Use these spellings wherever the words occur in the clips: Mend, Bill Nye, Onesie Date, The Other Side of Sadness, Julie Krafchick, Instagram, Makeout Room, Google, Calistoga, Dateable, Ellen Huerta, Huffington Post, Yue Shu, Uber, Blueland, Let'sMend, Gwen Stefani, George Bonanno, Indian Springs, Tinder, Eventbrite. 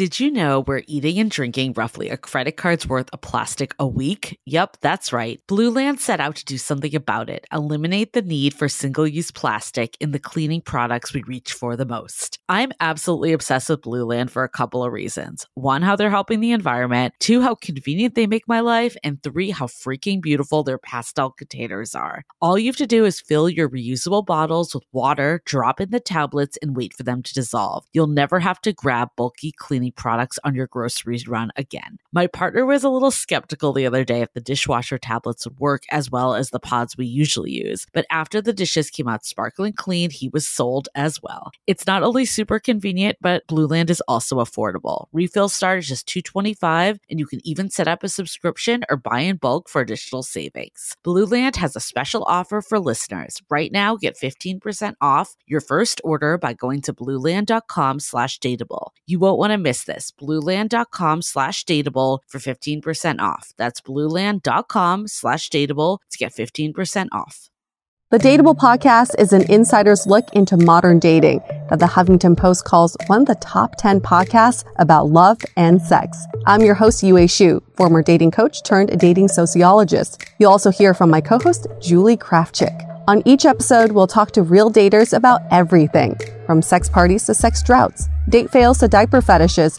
Did you know we're eating and drinking roughly a credit card's worth of plastic a week? Yep, that's right. Blueland set out to do something about it, eliminate the need for single-use plastic in the cleaning products we reach for the most. I'm absolutely obsessed with Blueland for a couple of reasons. 1, how they're helping the environment. 2, how convenient they make my life. And 3, how freaking beautiful their pastel containers are. All you have to do is fill your reusable bottles with water, drop in the tablets, and wait for them to dissolve. You'll never have to grab bulky cleaning products on your groceries run again. My partner was a little skeptical the other day if the dishwasher tablets would work as well as the pods we usually use, but after the dishes came out sparkling clean, he was sold as well. It's not only super convenient, but Blueland is also affordable. Refills start at just $2.25, and you can even set up a subscription or buy in bulk for additional savings. Blueland has a special offer for listeners. Right now, get 15% off your first order by going to blueland.com/dateable. You won't want to miss this. Blueland.com/dateable for 15% off. That's blueland.com/dateable to get 15% off. The Dateable podcast is an insider's look into modern dating that the Huffington Post calls one of the top 10 podcasts about love and sex. I'm your host, Yue Shu, former dating coach turned dating sociologist. You'll also hear from my co-host, Julie Krafchick. On each episode, we'll talk to real daters about everything, from sex parties to sex droughts, date fails to diaper fetishes,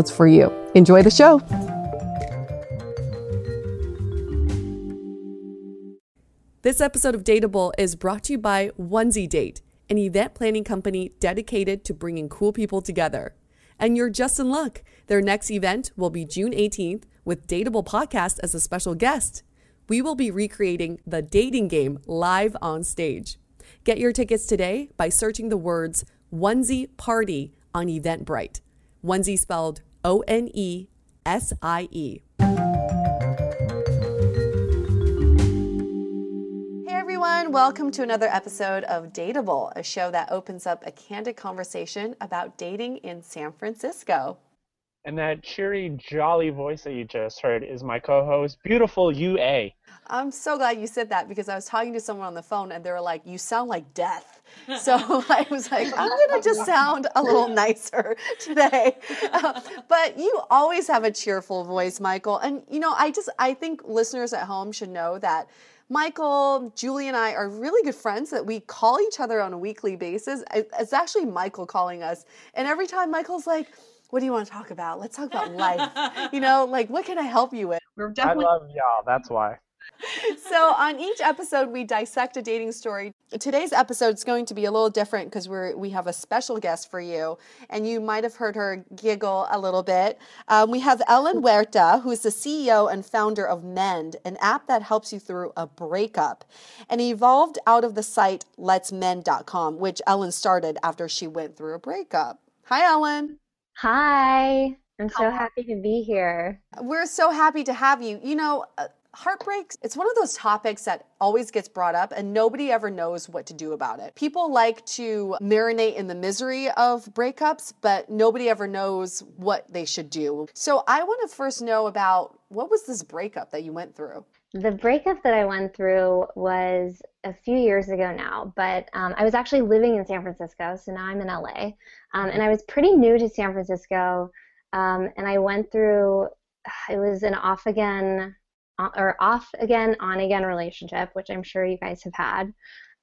for you. Enjoy the show. This episode of Dateable is brought to you by Onesie Date, an event planning company dedicated to bringing cool people together. And you're just in luck. Their next event will be June 18th with Dateable Podcast as a special guest. We will be recreating the dating game live on stage. Get your tickets today by searching the words Onesie Party on Eventbrite. Onesie spelled Onesie. Hey everyone, welcome to another episode of Dateable, a show that opens up a candid conversation about dating in San Francisco. And that cheery, jolly voice that you just heard is my co-host, beautiful UA. I'm so glad you said that because I was talking to someone on the phone and they were like, you sound like death. So I was like, I'm going to just sound a little nicer today. But you always have a cheerful voice, Michael. And, you know, I think listeners at home should know that Michael, Julie, and I are really good friends that we call each other on a weekly basis. It's actually Michael calling us. And every time Michael's like, what do you want to talk about? Let's talk about life. You know, like, what can I help you with? I love y'all. That's why. So on each episode, we dissect a dating story. Today's episode is going to be a little different because we have a special guest for you. And you might have heard her giggle a little bit. We have Ellen Huerta, who is the CEO and founder of Mend, an app that helps you through a breakup. And it evolved out of the site Let'sMend.com, which Ellen started after she went through a breakup. Hi, Ellen. Hi, I'm so happy to be here. We're so happy to have you. You know, heartbreaks, it's one of those topics that always gets brought up and nobody ever knows what to do about it. People like to marinate in the misery of breakups, but nobody ever knows what they should do. So I want to first know about, what was this breakup that you went through? The breakup that I went through was a few years ago now, but I was actually living in San Francisco, so now I'm in LA, and I was pretty new to San Francisco, and I went through, it was an off-again, on-again relationship, which I'm sure you guys have had,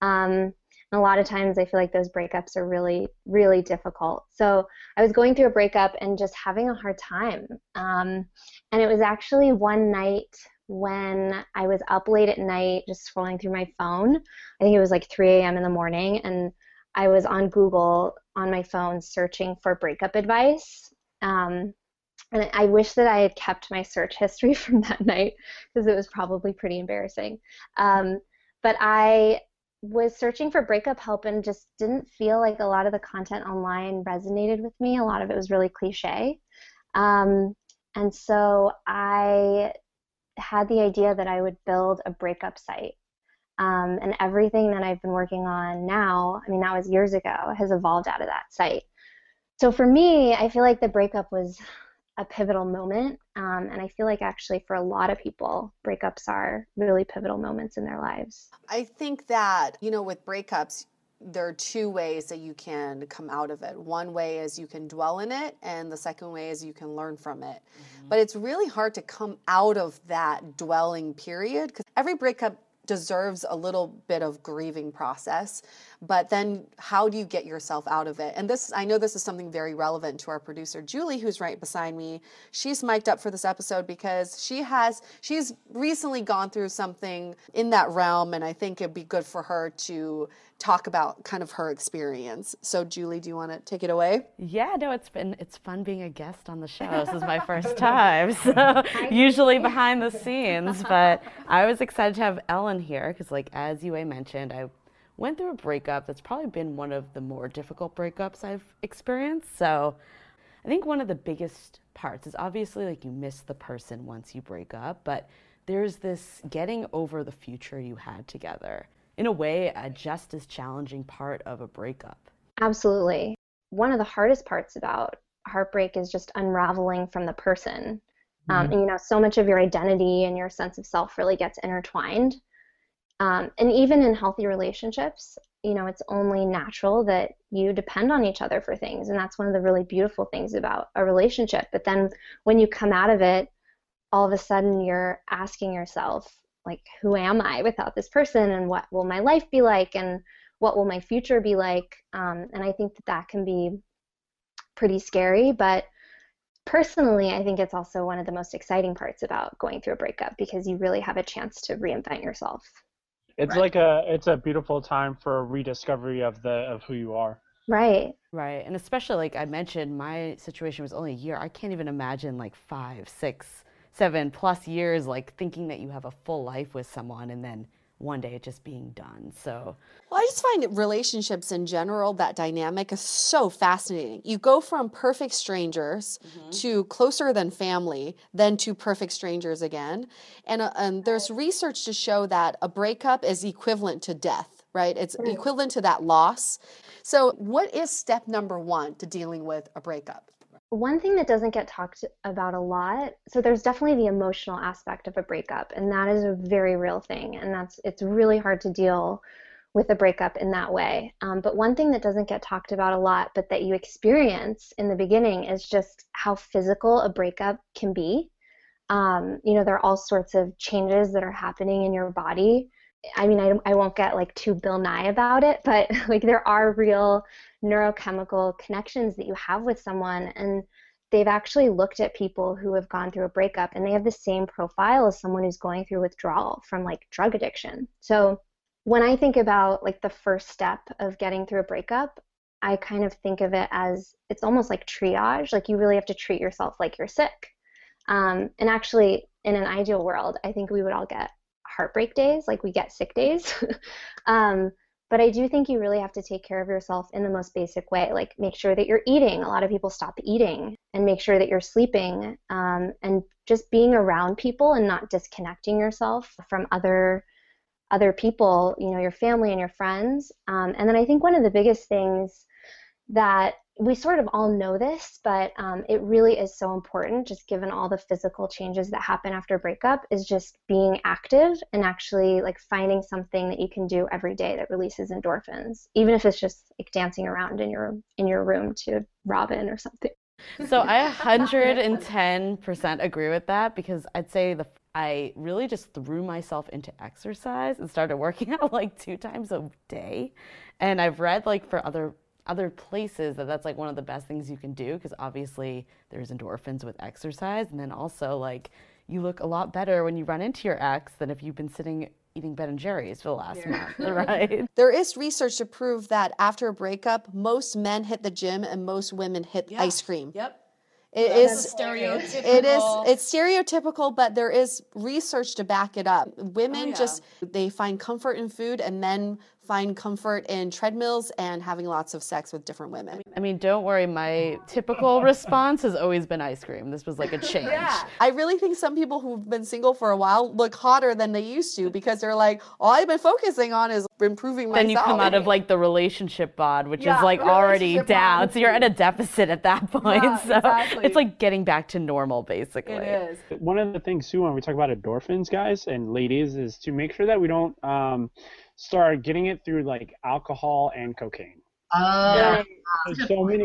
and a lot of times I feel like those breakups are really, really difficult. So I was going through a breakup and just having a hard time, and it was actually one night when I was up late at night just scrolling through my phone. I think it was like 3 a.m. in the morning, and I was on Google on my phone searching for breakup advice. And I wish that I had kept my search history from that night because it was probably pretty embarrassing. But I was searching for breakup help and just didn't feel like a lot of the content online resonated with me. A lot of it was really cliche. And so I had the idea that I would build a breakup site. And everything that I've been working on now, I mean, that was years ago, has evolved out of that site. So for me, I feel like the breakup was a pivotal moment. And I feel like actually for a lot of people, breakups are really pivotal moments in their lives. I think that, you know, with breakups, there are two ways that you can come out of it. One way is you can dwell in it, and the second way is you can learn from it. Mm-hmm. But it's really hard to come out of that dwelling period, because every breakup deserves a little bit of grieving process, but then how do you get yourself out of it? And this, I know this is something very relevant to our producer, Julie, who's right beside me. She's mic'd up for this episode because she's recently gone through something in that realm, and I think it'd be good for her to talk about kind of her experience. So Julie, do you want to take it away? Yeah, no, it's fun being a guest on the show. This is my first time, so usually behind the scenes, but I was excited to have Ellen here because, like, as Yue mentioned, I went through a breakup that's probably been one of the more difficult breakups I've experienced. So I think one of the biggest parts is obviously, like, you miss the person once you break up, but there's this getting over the future you had together. In a way, a just as challenging part of a breakup. Absolutely. One of the hardest parts about heartbreak is just unraveling from the person. Mm-hmm. And, you know, so much of your identity and your sense of self really gets intertwined. And even in healthy relationships, you know, it's only natural that you depend on each other for things. And that's one of the really beautiful things about a relationship. But then when you come out of it, all of a sudden you're asking yourself, like, who am I without this person, and what will my life be like, and what will my future be like? And I think that can be pretty scary, but personally, I think it's also one of the most exciting parts about going through a breakup, because you really have a chance to reinvent yourself. It's right. Like it's a beautiful time for a rediscovery of who you are. Right. Right. And especially, like I mentioned, my situation was only a year. I can't even imagine, like, 5, 6, 7 plus years, like, thinking that you have a full life with someone and then one day it just being done. So, well, I just find relationships in general, that dynamic is so fascinating. You go from perfect strangers mm-hmm. to closer than family, then to perfect strangers again. And there's research to show that a breakup is equivalent to death, right? It's mm-hmm. equivalent to that loss. So what is step number 1 to dealing with a breakup? One thing that doesn't get talked about a lot, so there's definitely the emotional aspect of a breakup, and that is a very real thing, and it's really hard to deal with a breakup in that way. But one thing that doesn't get talked about a lot, but that you experience in the beginning, is just how physical a breakup can be. You know, there are all sorts of changes that are happening in your body. I mean, I won't get, like, too Bill Nye about it, but, like, there are real neurochemical connections that you have with someone, and they've actually looked at people who have gone through a breakup, and they have the same profile as someone who's going through withdrawal from, like, drug addiction. So when I think about, like, the first step of getting through a breakup, I kind of think of it as, it's almost like triage. Like, you really have to treat yourself like you're sick. And actually, in an ideal world, I think we would all get heartbreak days, like we get sick days. But I do think you really have to take care of yourself in the most basic way, like make sure that you're eating. A lot of people stop eating, and make sure that you're sleeping, and just being around people and not disconnecting yourself from other people, you know, your family and your friends. And then I think one of the biggest things that we sort of all know this, but it really is so important, just given all the physical changes that happen after a breakup, is just being active and actually, like, finding something that you can do every day that releases endorphins, even if it's just, like, dancing around in your room to Robin or something. So I 110% agree with that, because I'd say I really just threw myself into exercise and started working out, like, 2 times a day. And I've read, like, for other places that's like one of the best things you can do, because obviously there's endorphins with exercise, and then also, like, you look a lot better when you run into your ex than if you've been sitting eating Ben and Jerry's for the last month, right? There is research to prove that after a breakup, most men hit the gym and most women hit ice cream. Yep. It is stereotypical. It's stereotypical, but there is research to back it up. Women just, they find comfort in food, and men find comfort in treadmills and having lots of sex with different women. I mean, don't worry. My typical response has always been ice cream. This was like a change. Yeah. I really think some people who've been single for a while look hotter than they used to because they're like, all I've been focusing on is improving myself. Then you come out of like the relationship bod, which is like already down. Bond. So you're at a deficit at that point. Yeah, so exactly. It's like getting back to normal, basically. It is. One of the things too, when we talk about endorphins, guys and ladies, is to make sure that we don't start getting it through like alcohol and cocaine. Yeah. There's so many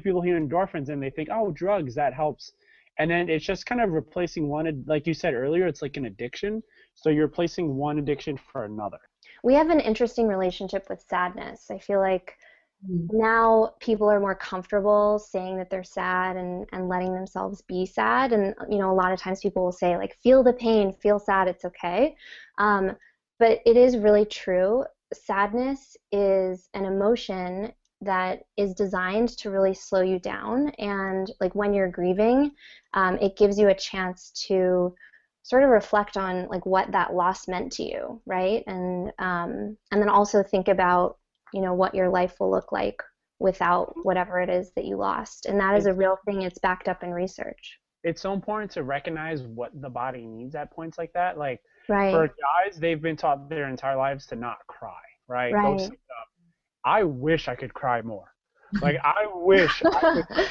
people hear endorphins and they think, oh, drugs, that helps. And then it's just kind of replacing one, like you said earlier, it's like an addiction. So you're replacing one addiction for another. We have an interesting relationship with sadness. I feel like now people are more comfortable saying that they're sad and letting themselves be sad. And, you know, a lot of times people will say, like, feel the pain, feel sad, it's okay. But it is really true. Sadness is an emotion that is designed to really slow you down. And like when you're grieving, it gives you a chance to sort of reflect on like what that loss meant to you, right? And then also think about, you know, what your life will look like without whatever it is that you lost. And that is a real thing. It's backed up in research. It's so important to recognize what the body needs at points like that. Like for guys, they've been taught their entire lives to not cry, right? Go sit up. I wish I could cry more. Like I wish I could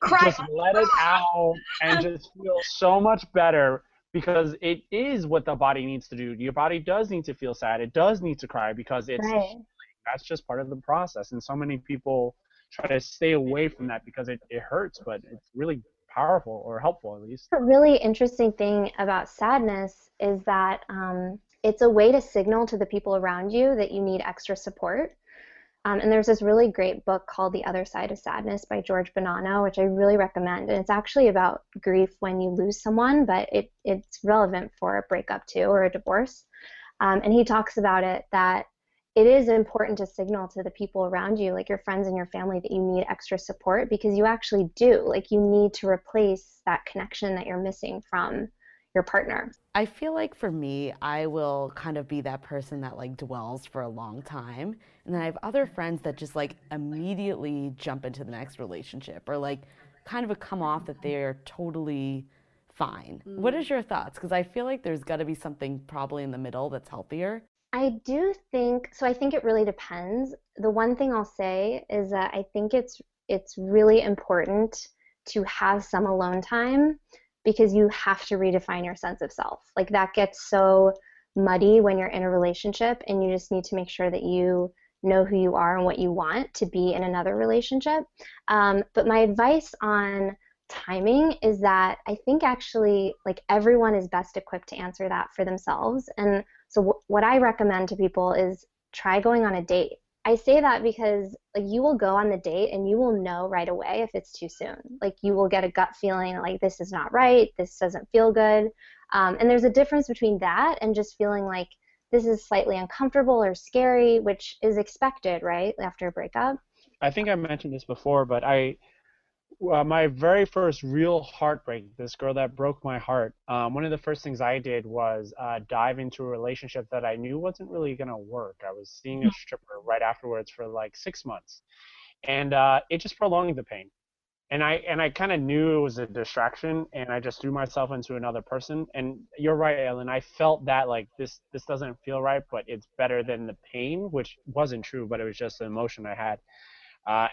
cry. Just let it out and just feel so much better, because it is what the body needs to do. Your body does need to feel sad. It does need to cry because it's that's just part of the process. And so many people try to stay away from that because it hurts, but it's really powerful or helpful at least. A really interesting thing about sadness is that it's a way to signal to the people around you that you need extra support. And there's this really great book called The Other Side of Sadness by George Bonanno, which I really recommend. And it's actually about grief when you lose someone, but it's relevant for a breakup too, or a divorce. And he talks about it that it is important to signal to the people around you, like your friends and your family, that you need extra support, because you actually do. Like you need to replace that connection that you're missing from your partner. I feel like for me, I will kind of be that person that like dwells for a long time. And then I have other friends that just like immediately jump into the next relationship or like kind of come off that they are totally fine. Mm. What is your thoughts? Because I feel like there's got to be something probably in the middle that's healthier. I do think, so I think it really depends. The one thing I'll say is that I think it's really important to have some alone time, because you have to redefine your sense of self. Like that gets so muddy when you're in a relationship, and you just need to make sure that you know who you are and what you want to be in another relationship. But my advice on timing is that I think actually like everyone is best equipped to answer that for themselves. And so what I recommend to people is try going on a date. I say that because like you will go on the date and you will know right away if it's too soon. Like you will get a gut feeling like this is not right, this doesn't feel good. And there's a difference between that and just feeling like this is slightly uncomfortable or scary, which is expected, right, after a breakup. I think I mentioned this before, but my very first real heartbreak, this girl that broke my heart, one of the first things I did was dive into a relationship that I knew wasn't really going to work. I was seeing a stripper right afterwards for like 6 months, and it just prolonged the pain. And I kind of knew it was a distraction, and I just threw myself into another person. And you're right, Ellen, I felt that like this doesn't feel right, but it's better than the pain, which wasn't true, but it was just the emotion I had.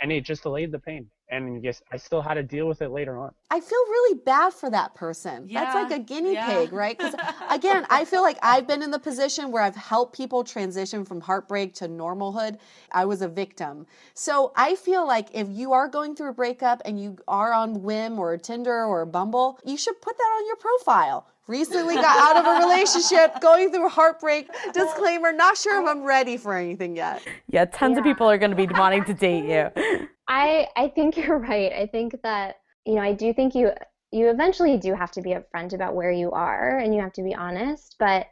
And it just delayed the pain. And yes, I still had to deal with it later on. I feel really bad for that person. Yeah. That's like a guinea pig, right? Because again, I feel like I've been in the position where I've helped people transition from heartbreak to normalhood. I was a victim. So I feel like if you are going through a breakup and you are on Whim or Tinder or Bumble, you should put that on your profile. Recently got out of a relationship, going through a heartbreak, disclaimer, not sure if I'm ready for anything yet. Yeah, tons of people are going to be wanting to date you. I think you're right. I think that, you know, I do think you eventually do have to be upfront about where you are, and you have to be honest, but,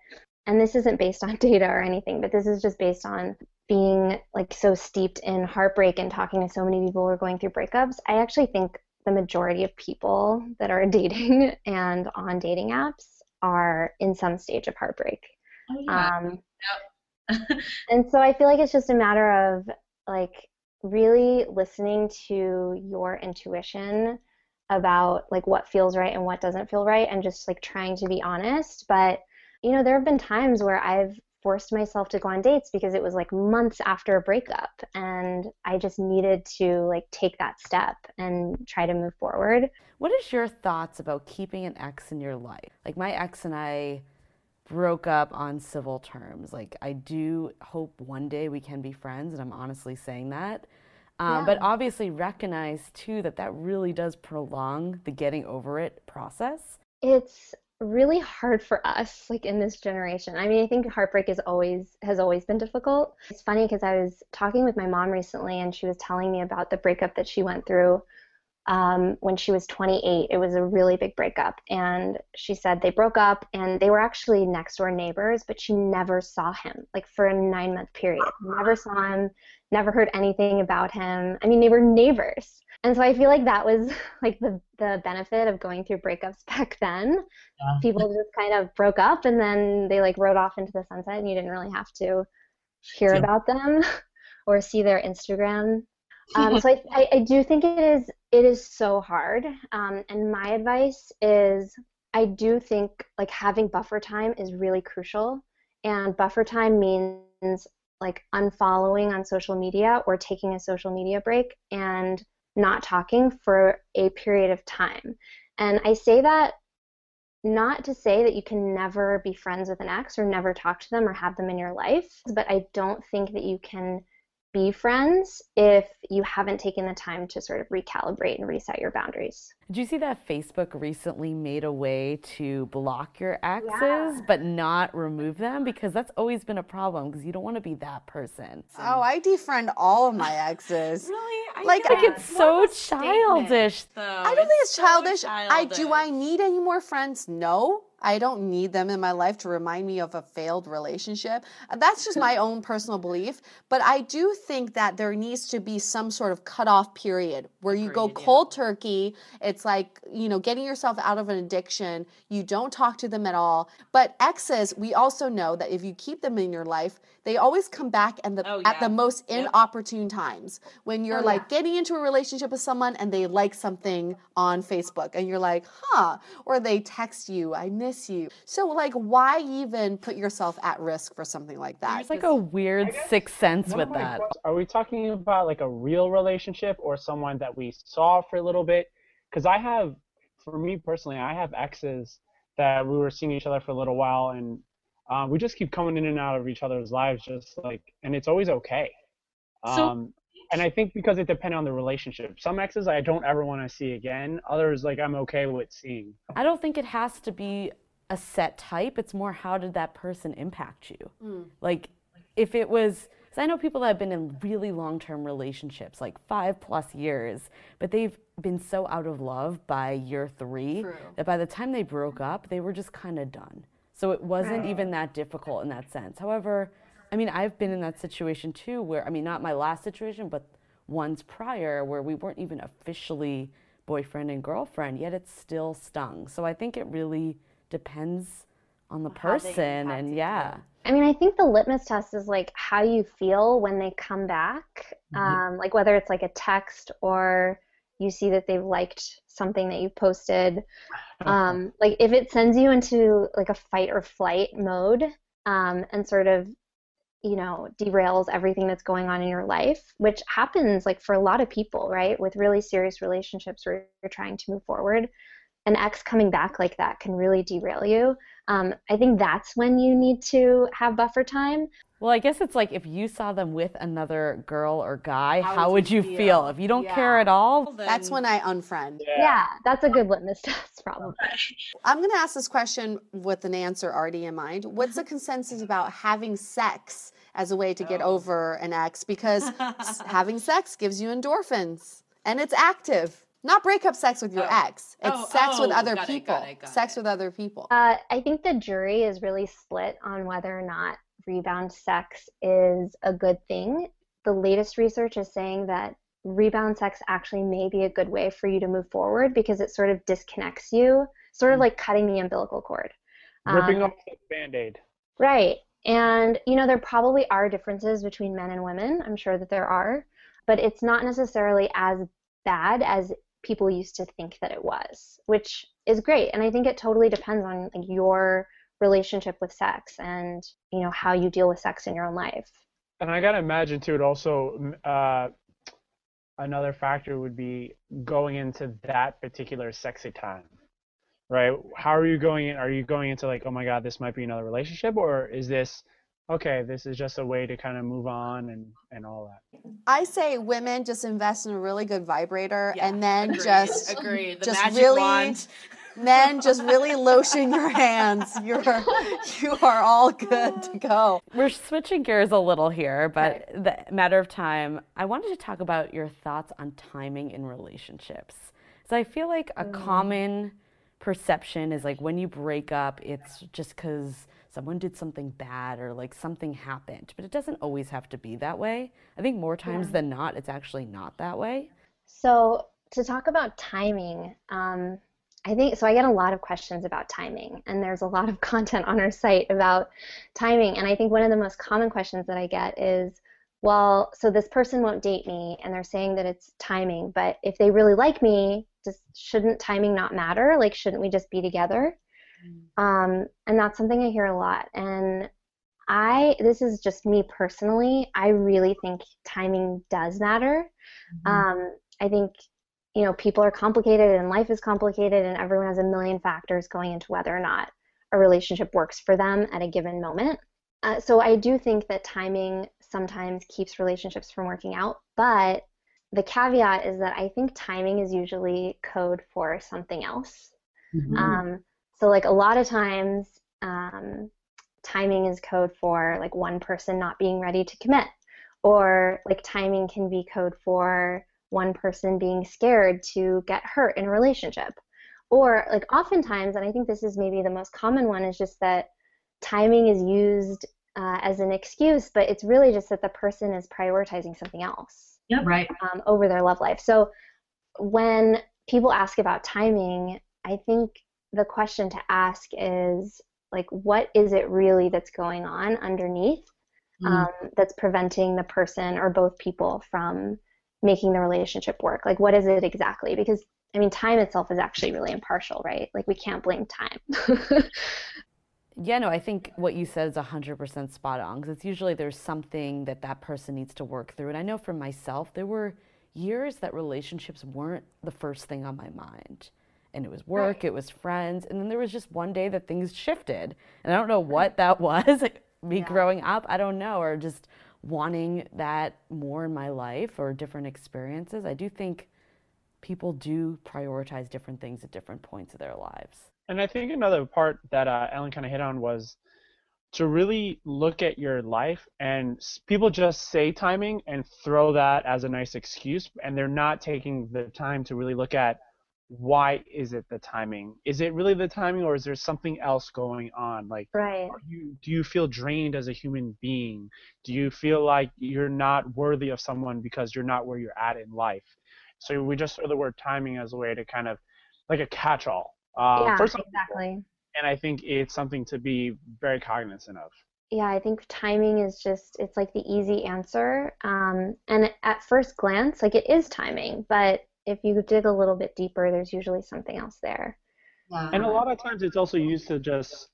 and this isn't based on data or anything, but this is just based on being like so steeped in heartbreak and talking to so many people who are going through breakups. I actually think the majority of people that are dating and on dating apps are in some stage of heartbreak. Oh, yeah. And so I feel like it's just a matter of like really listening to your intuition about like what feels right and what doesn't feel right, and just like trying to be honest. But you know, there have been times where I've forced myself to go on dates because it was like months after a breakup and I just needed to like take that step and try to move forward. What is your thoughts about keeping an ex in your life? Like my ex and I broke up on civil terms. Like I do hope one day we can be friends, and I'm honestly saying that. Yeah. But obviously recognize too that that really does prolong the getting over it process. It's really hard for us, like in this generation. I mean, I think heartbreak has always been difficult. It's funny because I was talking with my mom recently, and she was telling me about the breakup that she went through when she was 28. It was a really big breakup, and she said they broke up, and they were actually next door neighbors, but she never saw him, like for a 9-month period. Never saw him, never heard anything about him. I mean, they were neighbors. And so I feel like that was like the benefit of going through breakups back then. Yeah. People just kind of broke up and then they like rode off into the sunset, and you didn't really have to hear about them or see their Instagram. So I do think it is so hard. And my advice is, I do think like having buffer time is really crucial. And buffer time means like unfollowing on social media or taking a social media break and not talking for a period of time. And I say that not to say that you can never be friends with an ex or never talk to them or have them in your life, but I don't think that you can be friends if you haven't taken the time to sort of recalibrate and reset your boundaries. Did you see that Facebook recently made a way to block your exes but not remove them? Because that's always been a problem, because you don't want to be that person. Oh, I defriend all of my exes. Really? I like it's so childish. I don't think it's childish. Do I need any more friends? No. I don't need them in my life to remind me of a failed relationship. That's just my own personal belief. But I do think that there needs to be some sort of cutoff period where you go cold turkey. It's like, you know, getting yourself out of an addiction. You don't talk to them at all. But exes, we also know that if you keep them in your life, they always come back at the most inopportune times, when you're getting into a relationship with someone and they like something on Facebook and you're like, huh, or they text you, I miss you. So like, why even put yourself at risk for something like that? There's like a weird sixth sense with that. Are we talking about like a real relationship or someone that we saw for a little bit? Because for me personally, I have exes that we were seeing each other for a little while, and we just keep coming in and out of each other's lives, just like, and it's always okay. And I think because it depends on the relationship. Some exes I don't ever want to see again. Others, like, I'm okay with seeing. I don't think it has to be a set type. It's more, how did that person impact you? Mm. Like, if it was, because I know people that have been in really long-term relationships, like 5+ years, but they've been so out of love by year 3 that by the time they broke up, they were just kind of done. So it wasn't even that difficult in that sense. However, I mean, I've been in that situation too, where, I mean, not my last situation, but ones prior, where we weren't even officially boyfriend and girlfriend, yet it still stung. So I think it really depends on the person, and I mean, I think the litmus test is like how you feel when they come back, like whether it's like a text or you see that they've liked something that you posted. Like if it sends you into like a fight or flight mode, and sort of, you know, derails everything that's going on in your life, which happens like for a lot of people, right? With really serious relationships where you're trying to move forward, an ex coming back like that can really derail you. I think that's when you need to have buffer time. Well, I guess it's like, if you saw them with another girl or guy, how would you feel? If you don't care at all, then... That's when I unfriend. Yeah, that's a good litmus test, probably. I'm going to ask this question with an answer already in mind. What's the consensus about having sex as a way to get over an ex? Because having sex gives you endorphins, and it's active. Not breakup sex with your ex. It's sex with other people. Sex with other people. I think the jury is really split on whether or not rebound sex is a good thing. The latest research is saying that rebound sex actually may be a good way for you to move forward, because it sort of disconnects you, sort of like cutting the umbilical cord. Ripping off the Band-Aid. Right. And, you know, there probably are differences between men and women. I'm sure that there are. But it's not necessarily as bad as people used to think that it was, which is great. And I think it totally depends on, like, your relationship with sex and, you know, how you deal with sex in your own life. And I got to imagine, too, it also another factor would be going into that particular sexy time, right? How are you going in? Are you going into, like, oh, my God, this might be another relationship? Or is this, okay, this is just a way to kind of move on and all that? I say women just invest in a really good vibrator, yeah, and then agreed, just, agree. The just magic really, wand. Men just really lotion your hands. You are all good to go. We're switching gears a little here, but the matter of time, I wanted to talk about your thoughts on timing in relationships. So I feel like a common perception is, like, when you break up, it's just because someone did something bad or, like, something happened, but it doesn't always have to be that way. I think more times than not, it's actually not that way. So to talk about timing, I think, so I get a lot of questions about timing, and there's a lot of content on our site about timing, and I think one of the most common questions that I get is, well, so this person won't date me, and they're saying that it's timing, but if they really like me, just shouldn't timing not matter? Like, shouldn't we just be together? And that's something I hear a lot, and this is just me personally, I really think timing does matter. I think, you know, people are complicated and life is complicated and everyone has a million factors going into whether or not a relationship works for them at a given moment. So I do think that timing sometimes keeps relationships from working out, but the caveat is that I think timing is usually code for something else. So, like, a lot of times timing is code for, like, one person not being ready to commit, or, like, timing can be code for one person being scared to get hurt in a relationship. Or, like, oftentimes, and I think this is maybe the most common one, is just that timing is used as an excuse, but it's really just that the person is prioritizing something else, over their love life. So when people ask about timing, I think the question to ask is, like, what is it really that's going on underneath that's preventing the person or both people from making the relationship work? Like, what is it exactly? Because, I mean, time itself is actually really impartial, right? Like, we can't blame time. Yeah, no, I think what you said is 100% spot on, because it's usually there's something that person needs to work through. And I know for myself, there were years that relationships weren't the first thing on my mind. And it was work, It was friends, and then there was just one day that things shifted. And I don't know what that was, like, me growing up, I don't know, or just wanting that more in my life or different experiences. I do think people do prioritize different things at different points of their lives. And I think another part that Ellen kind of hit on was to really look at your life, and people just say timing and throw that as a nice excuse, and they're not taking the time to really look at, why is it the timing? Is it really the timing, or is there something else going on? Like, do you feel drained as a human being? Do you feel like you're not worthy of someone because you're not where you're at in life? So we just throw the word timing as a way to kind of, like, a catch-all. Exactly. And I think it's something to be very cognizant of. Yeah, I think timing is just, it's like the easy answer. And at first glance, like, it is timing, but if you dig a little bit deeper, there's usually something else there. Yeah. And a lot of times it's also used to just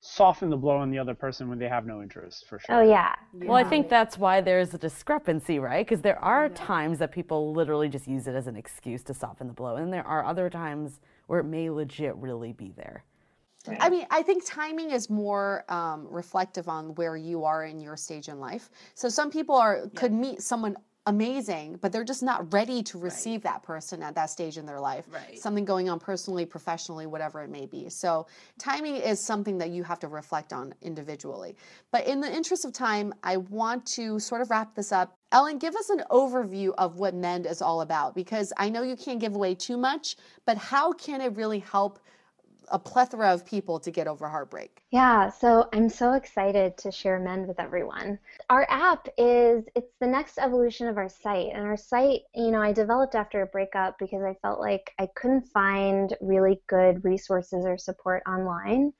soften the blow on the other person when they have no interest, for sure. Oh, yeah. Well, I think that's why there's a discrepancy, right? Because there are times that people literally just use it as an excuse to soften the blow, and there are other times where it may legit really be there. Right. I mean, I think timing is more reflective on where you are in your stage in life. So some people could meet someone amazing, but they're just not ready to receive that person at that stage in their life. Right. Something going on personally, professionally, whatever it may be. So timing is something that you have to reflect on individually. But in the interest of time, I want to sort of wrap this up. Ellen, give us an overview of what Mend is all about, because I know you can't give away too much, but how can it really help a plethora of people to get over heartbreak? Yeah, so I'm so excited to share Mend with everyone. Our app it's the next evolution of our site. And our site, you know, I developed after a breakup because I felt like I couldn't find really good resources or support online.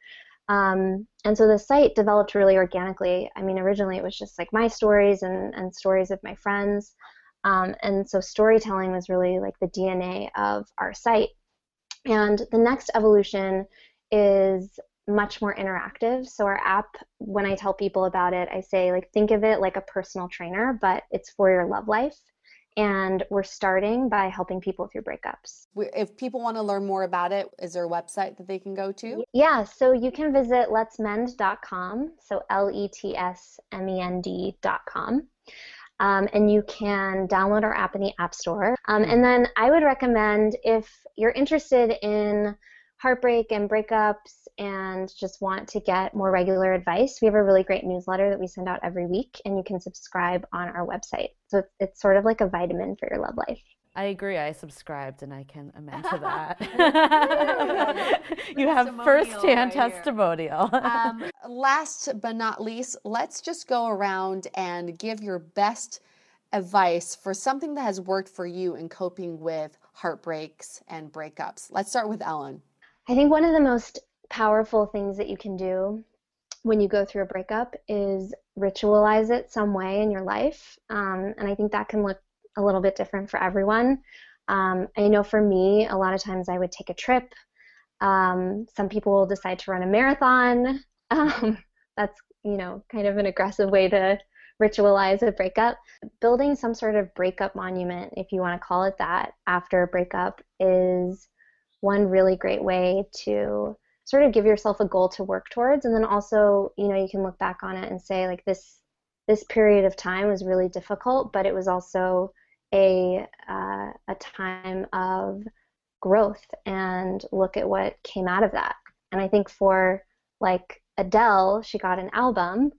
And so the site developed really organically. I mean, originally it was just like my stories and stories of my friends. And so storytelling was really like the DNA of our site. And the next evolution is much more interactive. So our app, when I tell people about it, I say, like, think of it like a personal trainer, but it's for your love life. And we're starting by helping people through breakups. If people want to learn more about it, is there a website that they can go to? Yeah, so you can visit Let'sMend.com, so Let'sMend.com. And you can download our app in the App Store. And then I would recommend, if you're interested in heartbreak and breakups and just want to get more regular advice, we have a really great newsletter that we send out every week, and you can subscribe on our website. So it's sort of like a vitamin for your love life. I agree. I subscribed, and I can amend to that. You have firsthand testimonial. Last but not least, let's just go around and give your best advice for something that has worked for you in coping with heartbreaks and breakups. Let's start with Ellen. I think one of the most powerful things that you can do when you go through a breakup is ritualize it some way in your life. And I think that can look a little bit different for everyone. I know for me, a lot of times I would take a trip. Some people will decide to run a marathon. That's, you know, kind of an aggressive way to ritualize a breakup. Building some sort of breakup monument, if you want to call it that, after a breakup is one really great way to sort of give yourself a goal to work towards. And then also, you know, you can look back on it and say, like, this period of time was really difficult, but it was also a time of growth, and look at what came out of that. And I think for, like, Adele, she got an album,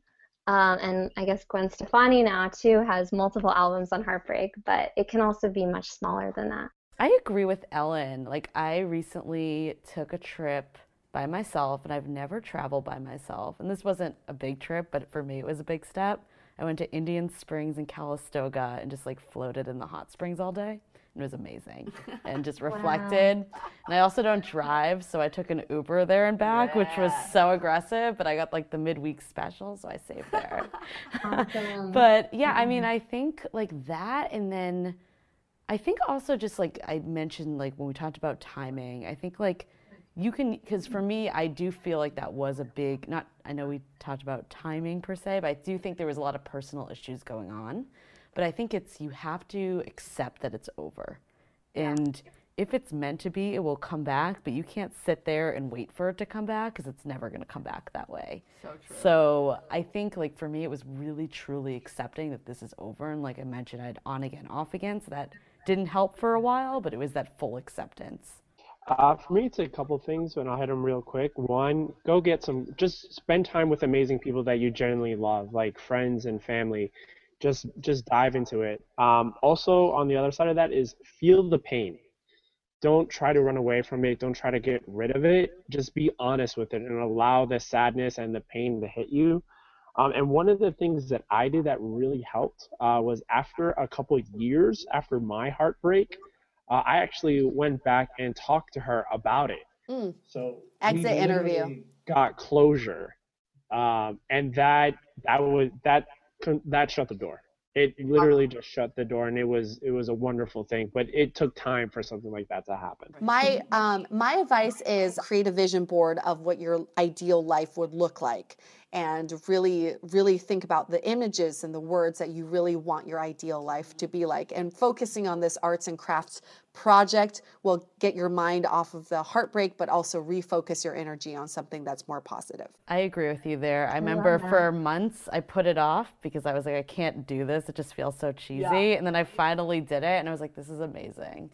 and I guess Gwen Stefani now too has multiple albums on heartbreak, but it can also be much smaller than that. I agree with Ellen. Like, I recently took a trip by myself, and I've never traveled by myself. And this wasn't a big trip, but for me it was a big step. I went to Indian Springs and Calistoga and just, like, floated in the hot springs all day. It was amazing, and just reflected. Wow. And I also don't drive, so I took an Uber there and back, which was so aggressive, but I got, like, the midweek special, so I saved there. Awesome. But yeah, I mean, I think, like, that, and then I think also just, like, I mentioned, like, when we talked about timing, I think, like, you can, because for me, I do feel like that was a big, not, I know we talked about timing per se, but I do think there was a lot of personal issues going on. But I think it's, you have to accept that it's over. And if it's meant to be, it will come back, but you can't sit there and wait for it to come back, because it's never going to come back that way. So true. So I think, like, for me, it was really truly accepting that this is over. And like I mentioned, I had on again, off again, so that didn't help for a while, but it was that full acceptance. For me, it's a couple things, and I'll hit them real quick. One, go get some, just spend time with amazing people that you genuinely love, like friends and family. Just dive into it. Also, on the other side of that is feel the pain. Don't try to run away from it. Don't try to get rid of it. Just be honest with it and allow the sadness and the pain to hit you. And one of the things that I did that really helped was after a couple of years after my heartbreak, I actually went back and talked to her about it. So exit interview. Got closure, and that shut the door. It literally just shut the door, and it was a wonderful thing. But it took time for something like that to happen. My advice is create a vision board of what your ideal life would look like, and really, really think about the images and the words that you really want your ideal life to be like. And focusing on this arts and crafts project will get your mind off of the heartbreak, but also refocus your energy on something that's more positive. I agree with you there. I remember for months I put it off because I was like, I can't do this. It just feels so cheesy. Yeah. And then I finally did it, and I was like, this is amazing.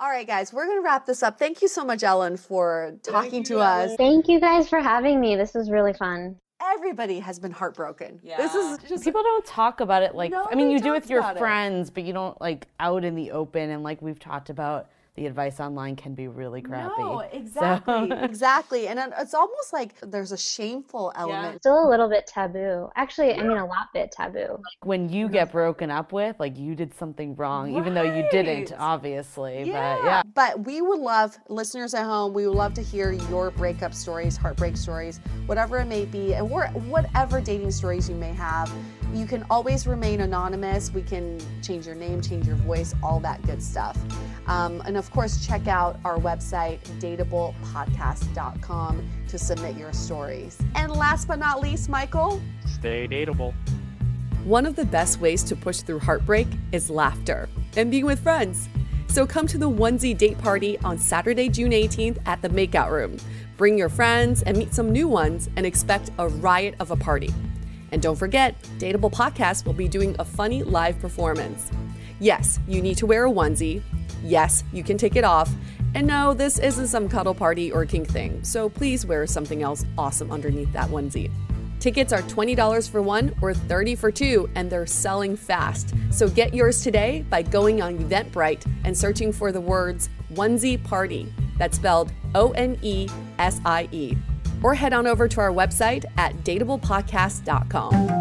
All right, guys, we're going to wrap this up. Thank you so much, Ellen, for talking to us. Thank you guys for having me. This was really fun. Everybody has been heartbroken. Yeah. This is just, people don't talk about it. Like, I mean, you do with your friends, but you don't, like, out in the open. And like we've talked about, the advice online can be really crappy. No, exactly. So. Exactly. And it's almost like there's a shameful element. Yeah. Still a little bit taboo. Actually, I mean, a lot bit taboo. When you get broken up with, like you did something wrong, right. Even though you didn't, obviously. Yeah. But yeah. But we would love, listeners at home, we would love to hear your breakup stories, heartbreak stories, whatever it may be, and whatever dating stories you may have. You can always remain anonymous. We can change your name, change your voice, all that good stuff. And of course, check out our website, dateablepodcast.com, to submit your stories. And last but not least, Michael, stay dateable. One of the best ways to push through heartbreak is laughter and being with friends. So come to the Onesie Date Party on Saturday, June 18th at the Makeout Room. Bring your friends and meet some new ones and expect a riot of a party. And don't forget, Dateable Podcast will be doing a funny live performance. Yes, you need to wear a onesie. Yes, you can take it off. And no, this isn't some cuddle party or kink thing, so please wear something else awesome underneath that onesie. Tickets are $20 for one or $30 for two, and they're selling fast. So get yours today by going on Eventbrite and searching for the words onesie party. That's spelled Onesie. Or head on over to our website at dateablepodcast.com.